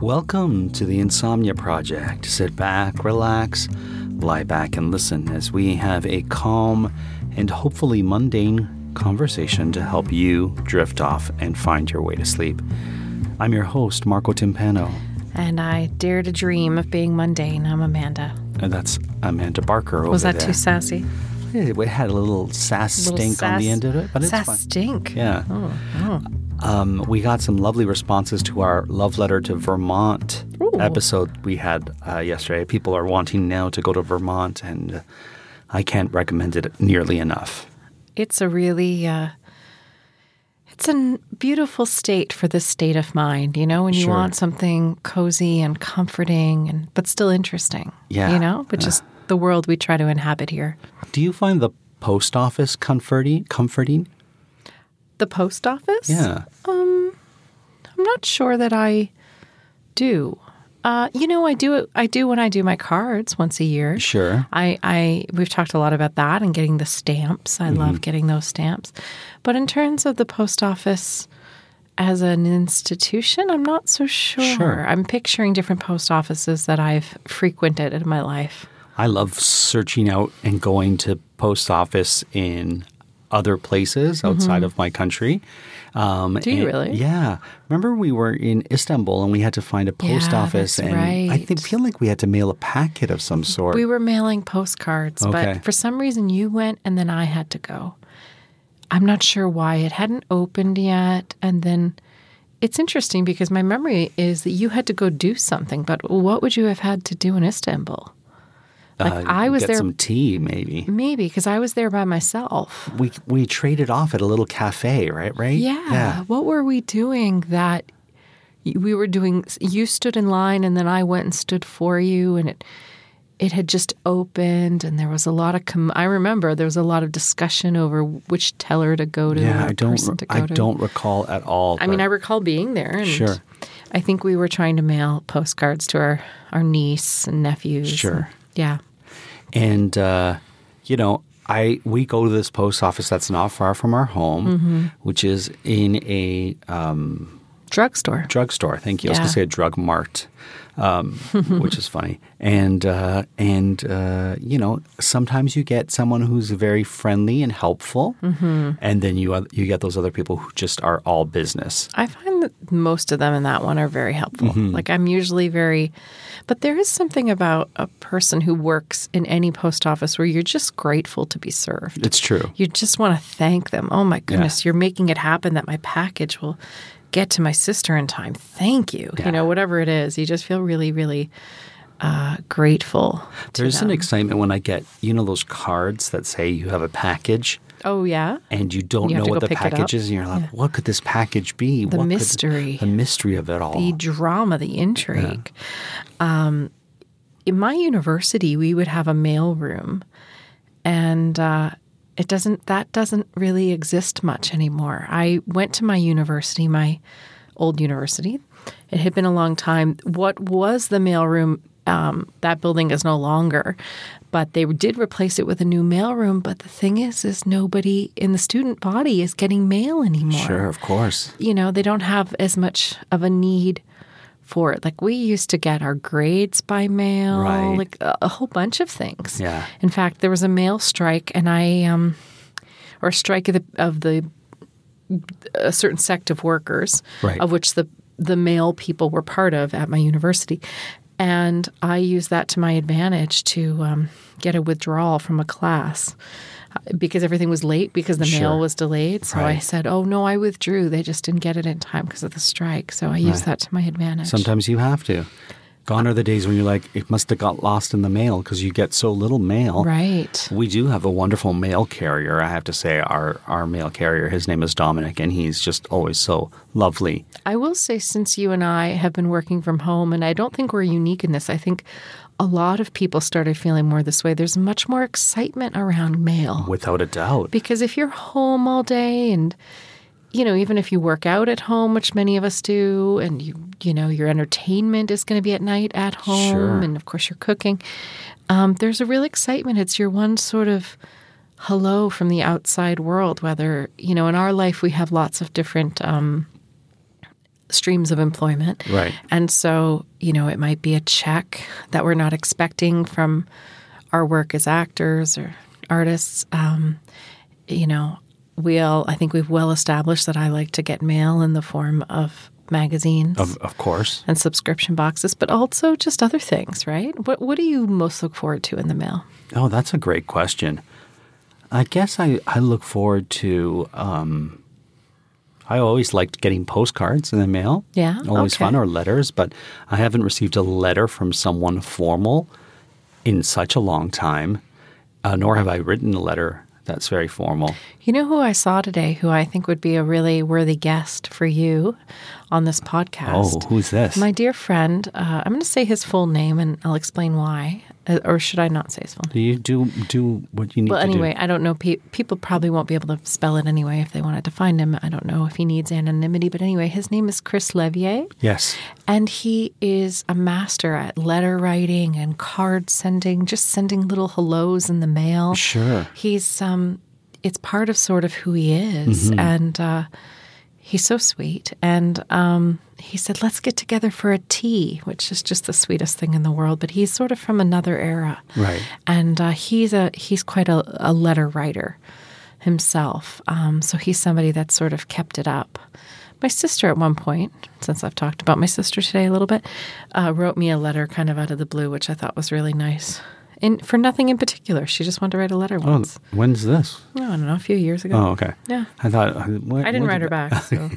Welcome to the Insomnia Project. Sit back, relax, lie back and listen as we have a calm and hopefully mundane conversation to help you drift off and find your way to sleep. I'm your host, Marco Timpano. And I dare to dream of being mundane. I'm Amanda. And that's Amanda Barker over there. Was that too sassy? It had a little sass stink on the end of it, but it's fine. Sass stink? Yeah. Oh. We got some lovely responses to our love letter to Vermont episode we had yesterday. People are wanting now to go to Vermont, and I can't recommend it nearly enough. It's a really... It's a beautiful state for this state of mind, you know, when you want something cozy and comforting, and but still interesting, you know, which is the world we try to inhabit here. Do you find the post office comforting? The post office? Yeah. I'm not sure that I do. You know, I do when I do my cards once a year. Sure. We've talked a lot about that and getting the stamps. I love getting those stamps. But in terms of the post office as an institution, I'm not so sure. I'm picturing different post offices that I've frequented in my life. I love searching out and going to post office in other places outside of my country. Do you really? Yeah. Remember we were in Istanbul and we had to find a post office, and I feel like we had to mail a packet of some sort. We were mailing postcards, but for some reason you went and then I had to go. I'm not sure why. It hadn't opened yet, and then it's interesting because my memory is that you had to go do something, but what would you have had to do in Istanbul? Like I was there, some tea, maybe. Maybe, because I was there by myself. We traded off at a little cafe, right? Yeah. What were we doing that we were doing? You stood in line, and then I went and stood for you, and it had just opened, and there was a lot of I remember there was a lot of discussion over which teller to go to. Yeah, I don't recall at all. I mean, I recall being there. And I think we were trying to mail postcards to our niece and nephews. Sure. Yeah. And, you know, we go to this post office that's not far from our home, which is in a drugstore. Drugstore, thank you. Yeah. I was going to say a drug mart, which is funny. And you know, sometimes you get someone who's very friendly and helpful, and then you get those other people who just are all business. I find that most of them in that one are very helpful. Like I'm usually but there is something about a person who works in any post office where you're just grateful to be served. It's true. You just want to thank them. Oh my goodness, you're making it happen that my package will get to my sister in time. Thank you. Yeah. You know, whatever it is, you just feel really, really grateful. There's an excitement when I get, you know, those cards that say you have a package. Oh, yeah. And you don't know what the package is. And you're like, what could this package be? The mystery. The mystery of it all. The drama, the intrigue. Yeah. In my university, we would have a mail room. And that doesn't really exist much anymore. I went to my university, my old university. It had been a long time. What was the mailroom? That building is no longer, but they did replace it with a new mailroom. But the thing is nobody in the student body is getting mail anymore. Sure, of course. You know, they don't have as much of a need for it. Like, we used to get our grades by mail, right, like a whole bunch of things. Yeah. In fact, there was a mail strike, and a certain sect of workers, right, of which the male people were part of at my university. And I used that to my advantage to get a withdrawal from a class because everything was late because the mail was delayed. So I said, oh, no, I withdrew. They just didn't get it in time because of the strike. So I used that to my advantage. Sometimes you have to. Gone are the days when you're like, it must have got lost in the mail because you get so little mail. Right. We do have a wonderful mail carrier, I have to say, our mail carrier. His name is Dominic, and he's just always so lovely. I will say, since you and I have been working from home, and I don't think we're unique in this, I think a lot of people started feeling more this way. There's much more excitement around mail. Without a doubt. Because if you're home all day and... you know, even if you work out at home, which many of us do, and you know, your entertainment is going to be at night at home, and of course you're cooking, there's a real excitement. It's your one sort of hello from the outside world, whether, you know, in our life we have lots of different streams of employment. Right. And so, you know, it might be a check that we're not expecting from our work as actors or artists, you know. I think we've well established that I like to get mail in the form of magazines. Of course. And subscription boxes, but also just other things, right? What do you most look forward to in the mail? Oh, that's a great question. I guess I look forward to I always liked getting postcards in the mail. Yeah, always fun, or letters, but I haven't received a letter from someone formal in such a long time, nor have I written a letter that's very formal. You know who I saw today who I think would be a really worthy guest for you on this podcast? Oh, who's this? My dear friend. I'm going to say his full name, and I'll explain why. Or should I not say his full name? You do what you need to do. Well, anyway, I don't know. People probably won't be able to spell it anyway if they wanted to find him. I don't know if he needs anonymity. But anyway, his name is Chris Levier. Yes. And he is a master at letter writing and card sending, just sending little hellos in the mail. Sure. He's it's part of sort of who he is. Mm-hmm. And he's so sweet. And he said, let's get together for a tea, which is just the sweetest thing in the world. But he's sort of from another era. Right. And he's quite a letter writer himself. So he's somebody that's sort of kept it up. My sister at one point, since I've talked about my sister today a little bit, wrote me a letter kind of out of the blue, which I thought was really nice. And for nothing in particular. She just wanted to write a letter once. Oh, when's this? Oh, I don't know, a few years ago. Oh, okay. Yeah. I thought... I didn't write her back, so...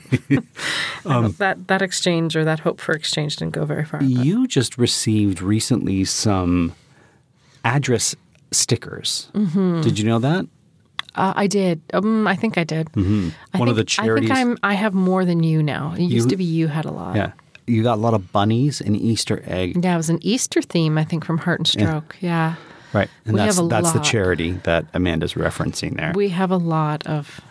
that exchange, or that hope for exchange, didn't go very far. But. You just received recently some address stickers. Mm-hmm. Did you know that? I did. I think I did. Mm-hmm. One of the charities... I think I have more than you now. It used to be you had a lot. Yeah. You got a lot of bunnies and Easter egg. Yeah, it was an Easter theme, I think, from Heart and Stroke. Yeah. Right. And that's the charity that Amanda's referencing there. We have a lot of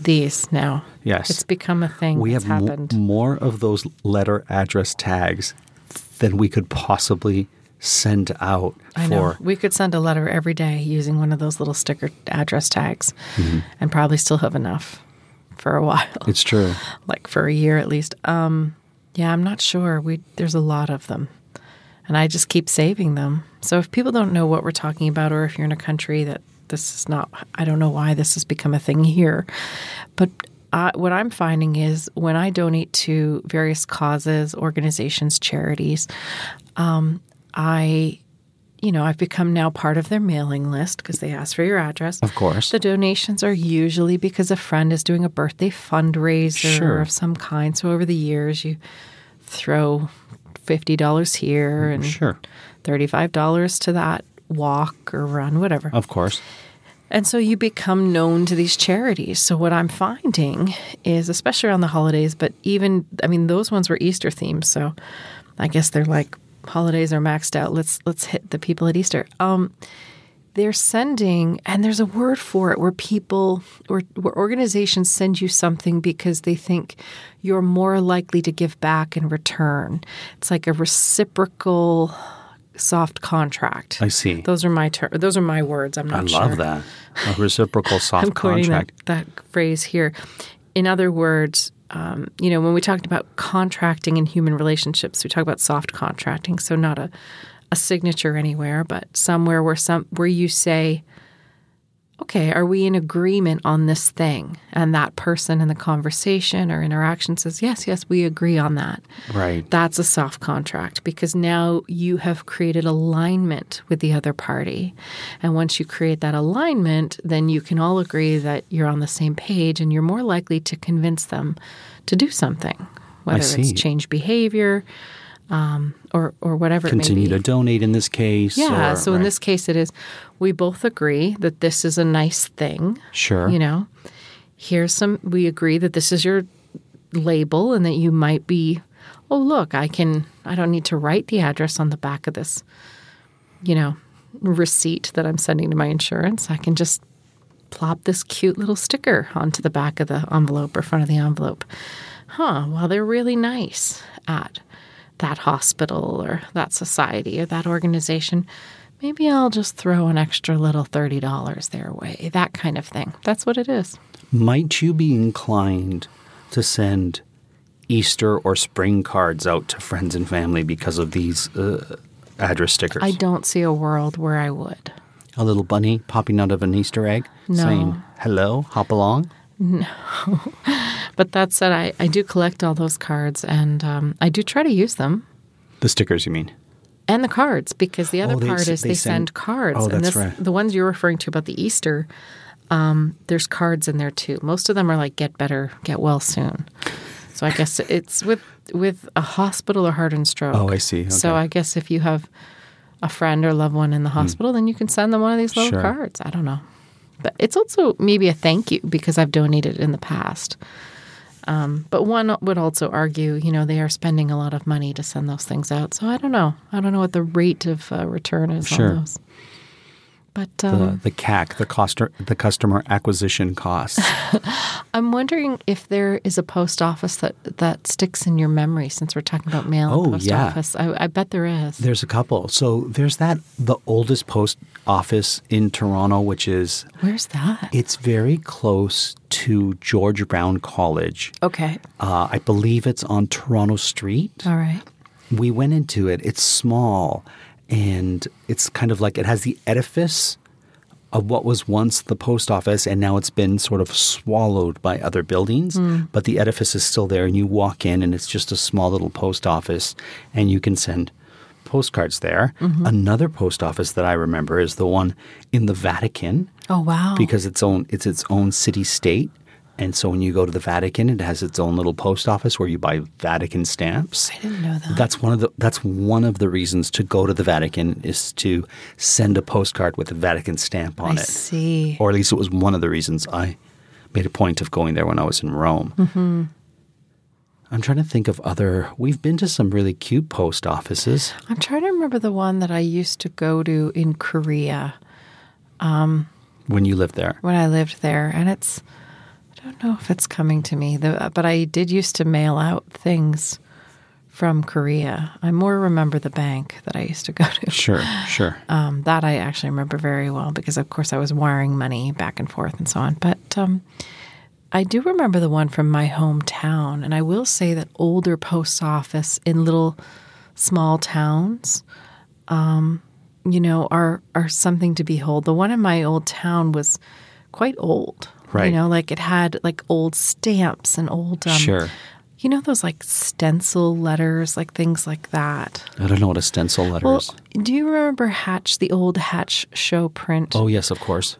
these now. Yes. It's become a thing. We have more of those letter address tags than we could possibly send out. I know. We could send a letter every day using one of those little sticker address tags, mm-hmm, and probably still have enough for a while. It's true. Like for a year at least. Yeah, I'm not sure. There's a lot of them, and I just keep saving them. So if people don't know what we're talking about, or if you're in a country that this is not, I don't know why this has become a thing here. But what I'm finding is when I donate to various causes, organizations, charities, I've become now part of their mailing list because they ask for your address. Of course. The donations are usually because a friend is doing a birthday fundraiser of some kind. So over the years, you throw $50 here and $35 to that walk or run, whatever. Of course. And so you become known to these charities. So what I'm finding is, especially around the holidays, but even, those ones were Easter themed. So I guess they're like, holidays are maxed out. Let's hit the people at Easter. They're sending, and there's a word for it, where people or where organizations send you something because they think you're more likely to give back in return. It's like a reciprocal soft contract. I see. Those are my words. I'm not sure. I love that. A reciprocal soft contract. I'm quoting that phrase here. In other words, you know, when we talked about contracting in human relationships, we talk about soft contracting, so not a signature anywhere, but somewhere where you say, okay, are we in agreement on this thing? And that person in the conversation or interaction says, yes, yes, we agree on that. Right. That's a soft contract, because now you have created alignment with the other party. And once you create that alignment, then you can all agree that you're on the same page, and you're more likely to convince them to do something, whether it's change behavior, or whatever it may be. Continue to donate in this case. Yeah, so in this case it is, we both agree that this is a nice thing. Sure. You know, we agree that this is your label, and that you might be, oh, look, I don't need to write the address on the back of this, you know, receipt that I'm sending to my insurance. I can just plop this cute little sticker onto the back of the envelope or front of the envelope. Huh, well, they're really nice at that hospital or that society or that organization, maybe I'll just throw an extra little $30 their way, that kind of thing. That's what it is. Might you be inclined to send Easter or spring cards out to friends and family because of these address stickers? I don't see a world where I would. A little bunny popping out of an Easter egg saying, hello, hop along? No. But that said, I do collect all those cards, and I do try to use them. The stickers, you mean? And the cards, because the other part is they send cards. Oh, that's right. The ones you're referring to about the Easter, there's cards in there too. Most of them are like, get better, get well soon. So I guess it's with a hospital or Heart and Stroke. Oh, I see. Okay. So I guess if you have a friend or loved one in the hospital, then you can send them one of these little cards. I don't know. But it's also maybe a thank you, because I've donated in the past. But one would also argue, you know, they are spending a lot of money to send those things out. So I don't know. I don't know what the rate of return is on those. But the CAC, the customer acquisition cost. I'm wondering if there is a post office that sticks in your memory, since we're talking about mail and post office. I bet there is. There's a couple. So there's the oldest post office in Toronto, which is... Where's that? It's very close to George Brown College. Okay. I believe it's on Toronto Street. All right. We went into it. It's small, and it's kind of like it has the edifice of what was once the post office, and now it's been sort of swallowed by other buildings. Mm. But the edifice is still there, and you walk in, and it's just a small little post office, and you can send postcards there. Mm-hmm. Another post office that I remember is the one in the Vatican. Oh, wow. Because it's its own city-state. And so when you go to the Vatican, it has its own little post office where you buy Vatican stamps. I didn't know that. That's one of the reasons to go to the Vatican, is to send a postcard with a Vatican stamp on it. I see. Or at least it was one of the reasons I made a point of going there when I was in Rome. Mm-hmm. I'm trying to think of we've been to some really cute post offices. I'm trying to remember the one that I used to go to in Korea. When you lived there? When I lived there. And it's... I don't know if it's coming to me, but I did used to mail out things from Korea. I more remember the bank that I used to go to. Sure. That I actually remember very well, because, of course, I was wiring money back and forth and so on. But I do remember the one from my hometown, and I will say that older post office in little small towns, you know, are something to behold. The one in my old town was quite old. Right. You know, like it had like old stamps and old, you know, those like stencil letters, like things like that. I don't know what a stencil letter is. Do you remember Hatch, the old Hatch Show Print? Oh, yes, of course.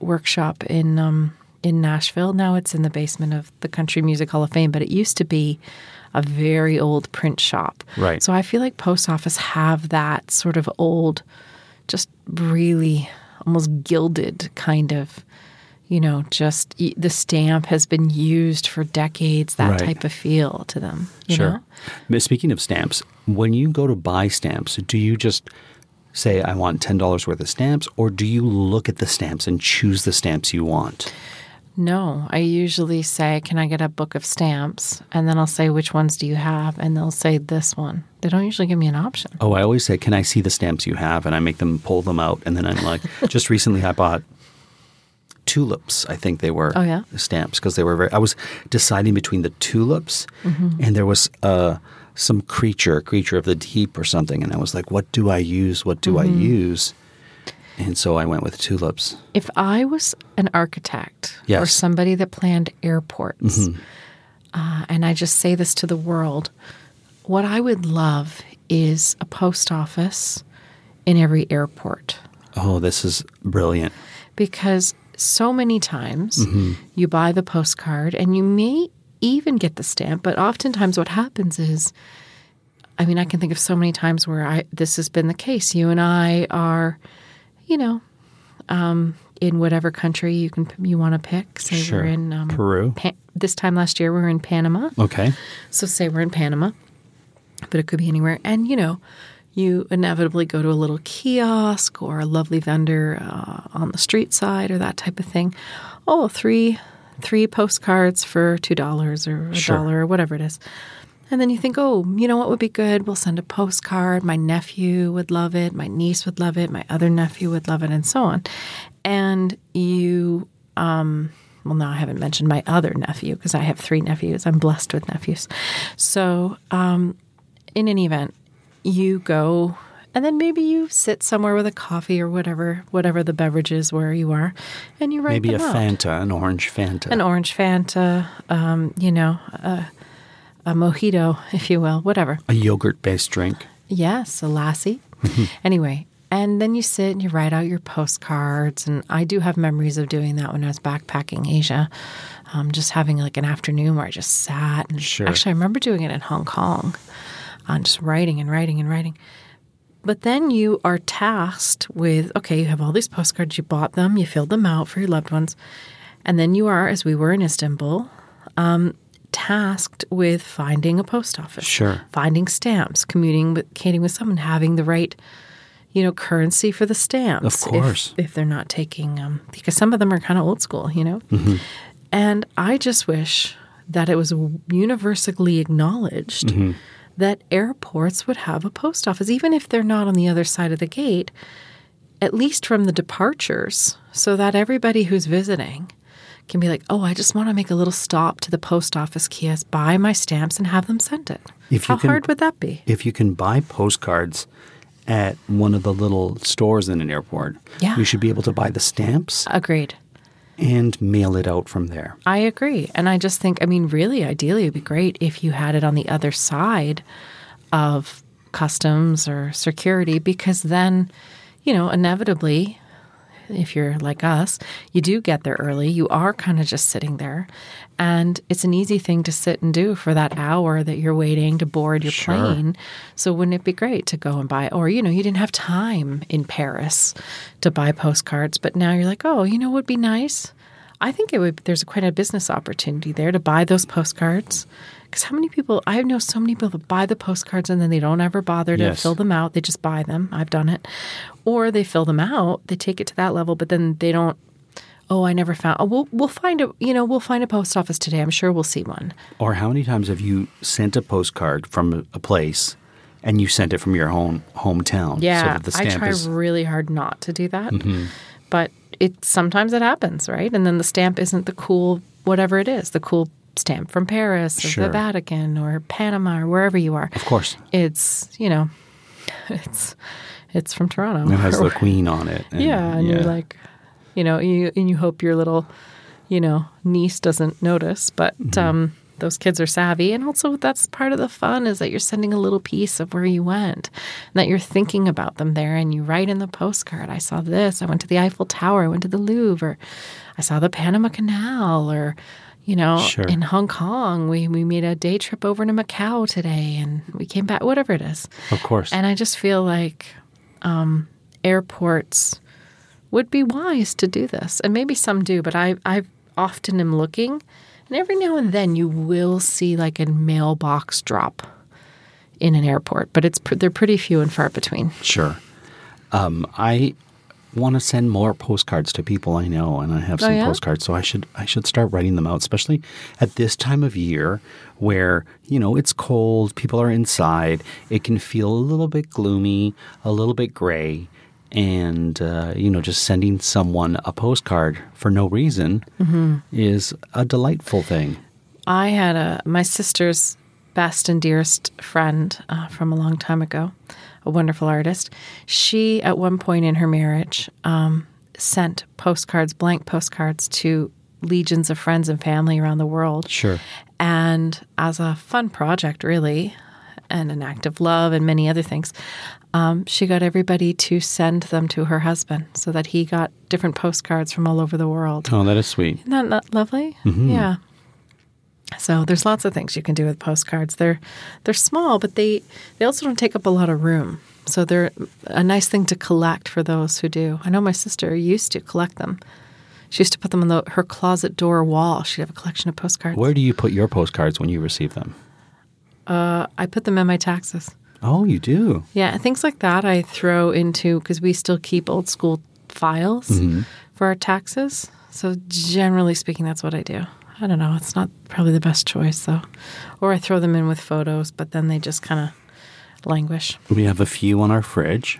Workshop in Nashville. Now it's in the basement of the Country Music Hall of Fame, but it used to be a very old print shop. Right. So I feel like post office have that sort of old, just really almost gilded kind of, you know, just the stamp has been used for decades, that type of feel to them. You know? Speaking of stamps, when you go to buy stamps, do you just say, I want $10 worth of stamps, or do you look at the stamps and choose the stamps you want? No, I usually say, can I get a book of stamps? And then I'll say, which ones do you have? And they'll say this one. They don't usually give me an option. Oh, I always say, can I see the stamps you have? And I make them pull them out. And then I'm like, just recently I bought tulips, I think they were stamps, because they were very – I was deciding between the tulips and there was some creature of the deep or something. And I was like, what do I use? What do I use? And so I went with tulips. If I was an architect or somebody that planned airports, and I just say this to the world, what I would love is a post office in every airport. Oh, this is brilliant. Because so many times you buy the postcard and you may even get the stamp, but oftentimes what happens is, I mean, I can think of so many times where this has been the case. You and I are, you know, in whatever country you want to pick. Say we're in Peru. This time last year we were in Panama. Okay. So say we're in Panama, but it could be anywhere. And, you know, you inevitably go to a little kiosk or a lovely vendor on the street side or that type of thing. Oh, three postcards for $2 or a dollar or whatever it is. And then you think, oh, you know what would be good? We'll send a postcard. My nephew would love it. My niece would love it. My other nephew would love it, and so on. And you well, now I haven't mentioned my other nephew because I have three nephews. I'm blessed with nephews. So in any event, you go and then maybe you sit somewhere with a coffee or whatever the beverage is where you are, and you write them out. Maybe a Fanta, an orange Fanta. An orange Fanta, you know, a mojito, if you will, whatever. A yogurt-based drink. Yes, a lassi. Anyway, and then you sit and you write out your postcards. And I do have memories of doing that when I was backpacking Asia, just having like an afternoon where I just sat. And actually, I remember doing it in Hong Kong, just writing and writing and writing. But then you are tasked with, okay, you have all these postcards. You bought them. You filled them out for your loved ones. And then you are, as we were in Istanbul, tasked with finding a post office, finding stamps, communicating with someone, having the right, you know, currency for the stamps. Of course. If they're not taking because some of them are kind of old school, you know. And I just wish that it was universally acknowledged that airports would have a post office, even if they're not on the other side of the gate, at least from the departures, so that everybody who's visiting can be like, oh, I just want to make a little stop to the post office kiosk, buy my stamps, and have them sent it. How hard would that be? If you can buy postcards at one of the little stores in an airport, you should be able to buy the stamps. Agreed. And mail it out from there. I agree. And I just think, I mean, really, ideally, it would be great if you had it on the other side of customs or security, because then, you know, inevitably, if you're like us, you do get there early. You are kind of just sitting there. And it's an easy thing to sit and do for that hour that you're waiting to board your plane. So wouldn't it be great to go and buy? Or, you know, you didn't have time in Paris to buy postcards. But now you're like, oh, you know what would be nice? I think it would. There's quite a business opportunity there to buy those postcards. Because how many people – I know so many people that buy the postcards and then they don't ever bother to fill them out. They just buy them. I've done it. Or they fill them out. They take it to that level, but then they don't – oh, I never found – oh, we'll find a – you know, we'll find a post office today. I'm sure we'll see one. Or how many times have you sent a postcard from a place and you sent it from your own hometown? Yeah, so that the stamp I try really hard not to do that. But sometimes it happens, right? And then the stamp isn't the cool – whatever it is, the cool – stamp from Paris or the Vatican or Panama or wherever you are. Of course. It's, you know, it's from Toronto. And it has the Queen on it. And, and you're like, you know, you hope your little, you know, niece doesn't notice. But those kids are savvy. And also that's part of the fun is that you're sending a little piece of where you went and that you're thinking about them there. And you write in the postcard, I saw this. I went to the Eiffel Tower. I went to the Louvre. Or I saw the Panama Canal or... You know, in Hong Kong, we made a day trip over to Macau today and we came back, whatever it is. Of course. And I just feel like airports would be wise to do this. And maybe some do, but I often am looking. And every now and then you will see like a mailbox drop in an airport. But they're pretty few and far between. Sure. I want to send more postcards to people I know, and I have some postcards, so I should start writing them out, especially at this time of year where, you know, it's cold, people are inside, it can feel a little bit gloomy, a little bit gray, And, just sending someone a postcard for no reason is a delightful thing. I had my sister's best and dearest friend from a long time ago, a wonderful artist. She, at one point in her marriage, sent postcards, blank postcards, to legions of friends and family around the world. Sure. And as a fun project, really, and an act of love and many other things, she got everybody to send them to her husband so that he got different postcards from all over the world. Oh, that is sweet. Isn't that not lovely? Mm-hmm. Yeah. So there's lots of things you can do with postcards. They're small, but they also don't take up a lot of room. So they're a nice thing to collect for those who do. I know my sister used to collect them. She used to put them on her closet door wall. She'd have a collection of postcards. Where do you put your postcards when you receive them? I put them in my taxes. Oh, you do? Yeah, things like that I throw into, because we still keep old school files for our taxes. So generally speaking, that's what I do. I don't know. It's not probably the best choice, though. Or I throw them in with photos, but then they just kind of languish. We have a few on our fridge.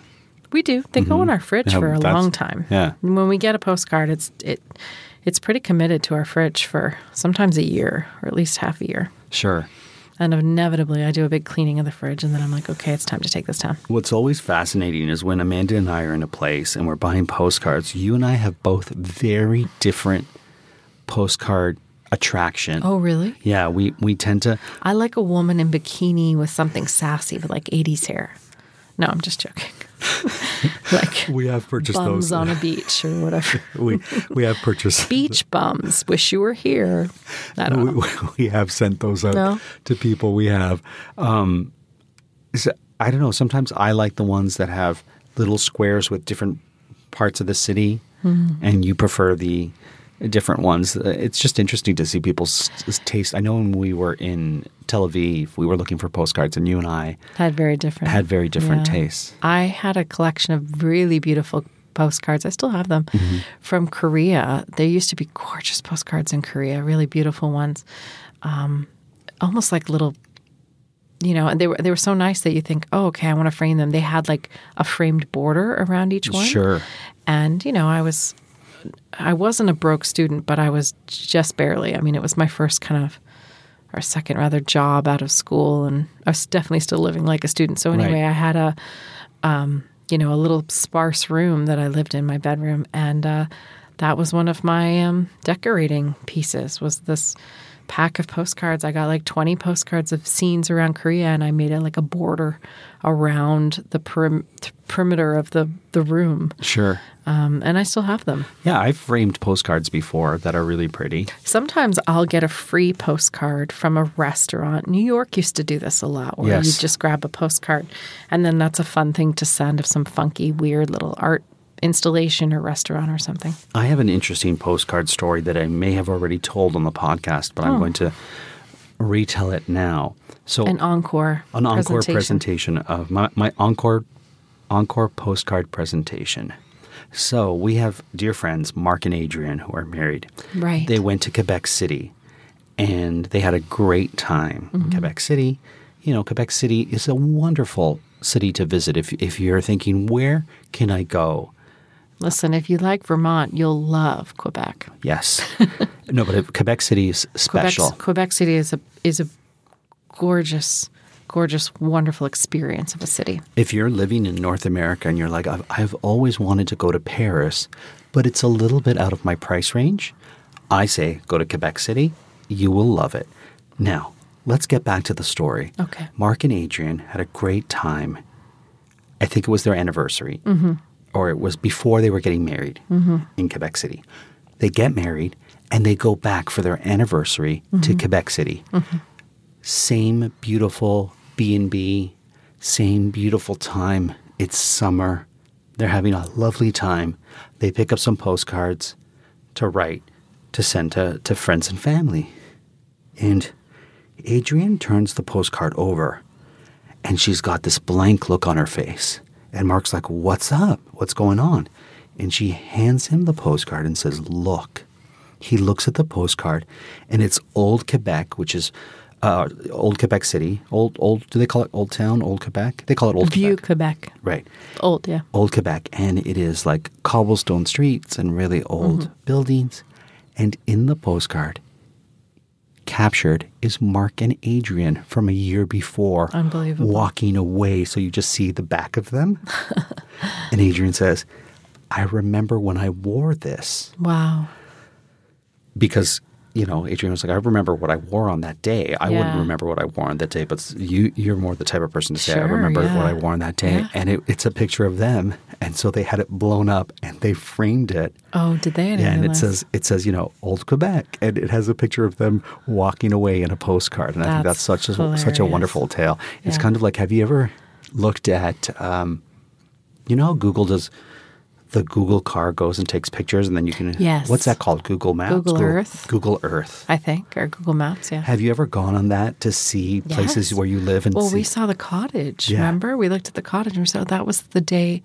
We do. They go in our fridge for a long time. Yeah. When we get a postcard, it's pretty committed to our fridge for sometimes a year or at least half a year. Sure. And inevitably, I do a big cleaning of the fridge, and then I'm like, okay, it's time to take this down. What's always fascinating is when Amanda and I are in a place and we're buying postcards, you and I have both very different postcard attraction. Oh, really? Yeah, we tend to... I like a woman in bikini with something sassy, with like 80s hair. No, I'm just joking. Like we have purchased bums those on a beach or whatever. we have purchased beach bums. Wish you were here. I don't know. We have sent those out to people. We have. I don't know. Sometimes I like the ones that have little squares with different parts of the city, and you prefer the different ones. It's just interesting to see people's taste. I know when we were in Tel Aviv, we were looking for postcards, and you and I had very different tastes. I had a collection of really beautiful postcards. I still have them from Korea. There used to be gorgeous postcards in Korea, really beautiful ones, almost like little. You know, and they were so nice that you think, oh, okay, I want to frame them. They had like a framed border around each one. Sure. And I wasn't a broke student, but I was just barely. I mean, it was my first second job out of school, and I was definitely still living like a student. So anyway, I had a, a little sparse room that I lived in, my bedroom, and that was one of my decorating pieces, was this pack of postcards. I got like 20 postcards of scenes around Korea, and I made it like a border around the perimeter of the room. Sure. And I still have them. Yeah, I've framed postcards before that are really pretty. Sometimes I'll get a free postcard from a restaurant. New York used to do this a lot, where you just grab a postcard, and then that's a fun thing to send of some funky, weird little art installation or restaurant or something. I have an interesting postcard story that I may have already told on the podcast, but I'm going to retell it now. So An encore presentation of my encore postcard presentation. So we have dear friends, Mark and Adrian, who are married. Right. They went to Quebec City, and they had a great time in Quebec City. You know, Quebec City is a wonderful city to visit if you're thinking, where can I go? Listen, if you like Vermont, you'll love Quebec. Yes. No, but Quebec City is special. Quebec City is a gorgeous, gorgeous, wonderful experience of a city. If you're living in North America and you're like, I've always wanted to go to Paris, but it's a little bit out of my price range, I say go to Quebec City. You will love it. Now, let's get back to the story. Okay. Mark and Adrian had a great time. I think it was their anniversary. Or it was before they were getting married in Quebec City. They get married, and they go back for their anniversary to Quebec City. Same beautiful B&B, same beautiful time. It's summer. They're having a lovely time. They pick up some postcards to write, to send to friends and family. And Adrian turns the postcard over, and she's got this blank look on her face. And Mark's like, what's up? What's going on? And she hands him the postcard and says, look. He looks at the postcard, and it's Old Quebec, which is Old Quebec City. Old. Do they call it Old Town? Old Quebec? They call it Old View Quebec. Quebec. Right. Old, yeah. Old Quebec. And it is like cobblestone streets and really old buildings. And in the postcard, captured, is Mark and Adrian from a year before. Unbelievable. Walking away. So you just see the back of them. And Adrian says, I remember when I wore this. Wow. Because... You know, Adrian was like, I remember what I wore on that day. I wouldn't remember what I wore on that day, but you're more the type of person to say, I remember what I wore on that day. Yeah. And it's a picture of them. And so they had it blown up and they framed it. Oh, did they? Yeah, and it says, you know, Old Quebec. And it has a picture of them walking away in a postcard. And I think that's such a wonderful tale. Yeah. It's kind of like, have you ever looked at, you know how Google does... The Google car goes and takes pictures and then you can... Yes. What's that called? Google Maps? Google Earth. Google Earth. I think. Or Google Maps, yeah. Have you ever gone on that to see places where you live? And well, we saw the cottage, remember? We looked at the cottage and we said, that was the day...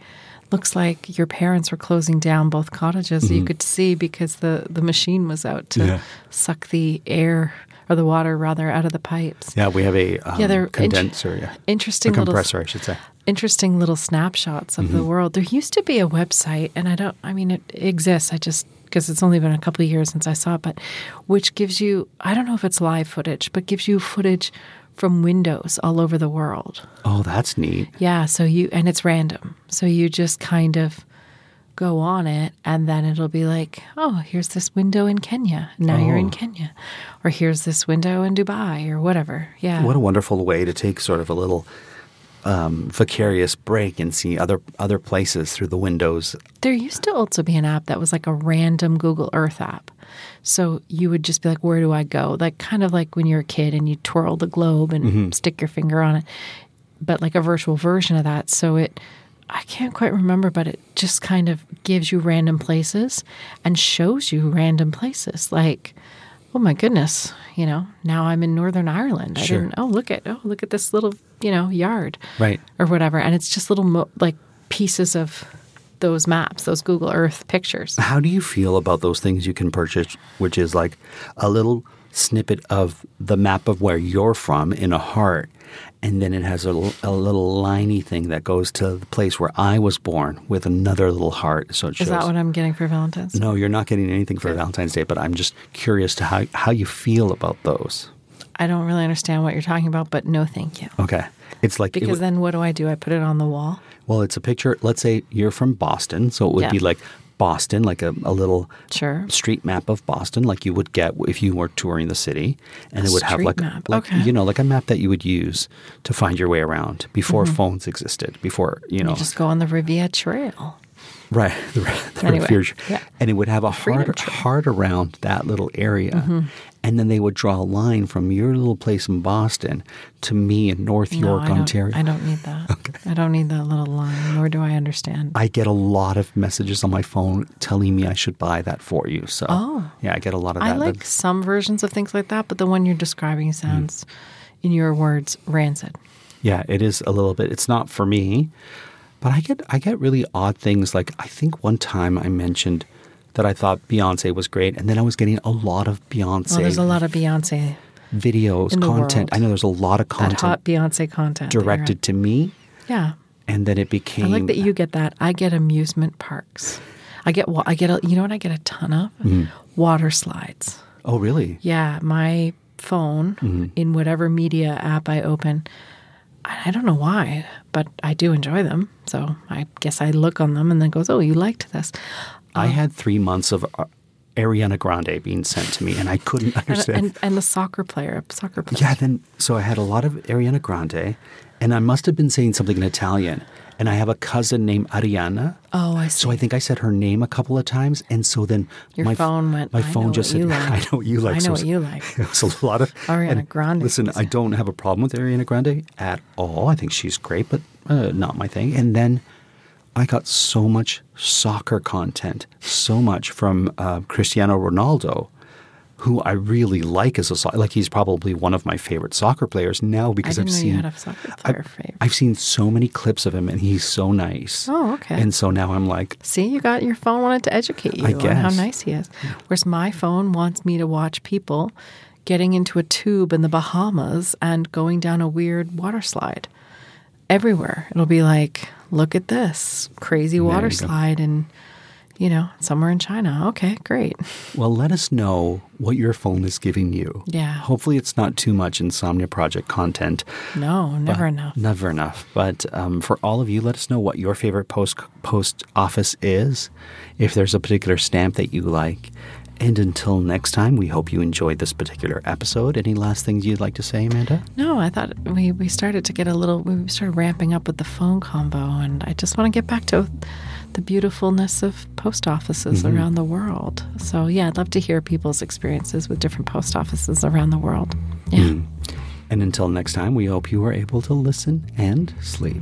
Looks like your parents were closing down both cottages. Mm-hmm. You could see because the machine was out to suck the air... Or the water, rather, out of the pipes. Yeah, we have a condenser. Compressor, I should say. Interesting little snapshots of the world. There used to be a website, and it exists. Because it's only been a couple of years since I saw it, but which gives you, I don't know if it's live footage, but gives you footage from windows all over the world. Oh, that's neat. Yeah, and it's random. So you just kind of go on it, and then it'll be like, oh, here's this window in Kenya. Now you're in Kenya. Or here's this window in Dubai or whatever. Yeah. What a wonderful way to take sort of a little vicarious break and see other places through the windows. There used to also be an app that was like a random Google Earth app. So you would just be like, where do I go? Like kind of like when you're a kid and you twirl the globe and stick your finger on it. But like a virtual version of that. So I can't quite remember, but it just kind of gives you random places and shows you random places. Like, oh my goodness, you know, now I'm in Northern Ireland. Sure. I didn't. Oh look at this little, you know, yard, right, or whatever. And it's just little like pieces of those maps, those Google Earth pictures. How do you feel about those things you can purchase, which is like a little snippet of the map of where you're from in a heart? And then it has a little liney thing that goes to the place where I was born with another little heart. So it shows. Is that what I'm getting for Valentine's Day? No, you're not getting anything for Valentine's Day, but I'm just curious to how you feel about those. I don't really understand what you're talking about, but no, thank you. Okay. It's like because then what do? I put it on the wall? Well, it's a picture. Let's say you're from Boston, so it would be like Boston, like a little street map of Boston, like you would get if you were touring the city. And it would have like a map that you would use to find your way around before phones existed, before, you know. You just go on the Riviera Trail. Right. The Riviera Trail. Yeah. And it would have a heart around that little area. Mm-hmm. And then they would draw a line from your little place in Boston to me in North York, Ontario. I don't need that. Okay. I don't need that little line, nor do I understand. I get a lot of messages on my phone telling me I should buy that for you. So, yeah, I get a lot of that. I like some versions of things like that, but the one you're describing sounds, in your words, rancid. Yeah, it is a little bit. It's not for me. But I get really odd things. Like I think one time I mentioned that I thought Beyoncé was great, and then I was getting a lot of Beyoncé. Oh, there's a lot of Beyoncé videos, content. World. I know there's a lot of content. That hot Beyoncé content. Directed to me. Yeah. And then it became... I like that you get that. I get amusement parks. You know what I get a ton of? Water slides. Oh, really? Yeah. My phone, in whatever media app I open... I don't know why, but I do enjoy them. So I guess I look on them and then goes, oh, you liked this. I had 3 months of Ariana Grande being sent to me, and I couldn't understand. And the soccer player. Yeah, so I had a lot of Ariana Grande, and I must have been saying something in Italian. And I have a cousin named Ariana. Oh, I see. So I think I said her name a couple of times. And so then my phone just said, I know what you like. It was a lot of Ariana Grande. Listen, I don't have a problem with Ariana Grande at all. I think she's great, but not my thing. And then I got so much soccer content, so much from Cristiano Ronaldo, who I really like as a – like he's probably one of my favorite soccer players now because I've seen so many clips of him and he's so nice. Oh, okay. And so now I'm like – See, your phone wanted to educate you on how nice he is. Whereas my phone wants me to watch people getting into a tube in the Bahamas and going down a weird water slide. Everywhere. It'll be like, look at this crazy water slide and, you know, somewhere in China. Okay, great. Well, let us know what your phone is giving you. Yeah. Hopefully it's not too much Insomnia Project content. No, never enough. Never enough. But for all of you, let us know what your favorite post office is, if there's a particular stamp that you like. And until next time, we hope you enjoyed this particular episode. Any last things you'd like to say, Amanda? No, I thought we started to get a little, we started ramping up with the phone combo, and I just want to get back to the beautifulness of post offices around the world. So, yeah, I'd love to hear people's experiences with different post offices around the world. Yeah. And until next time, we hope you are able to listen and sleep.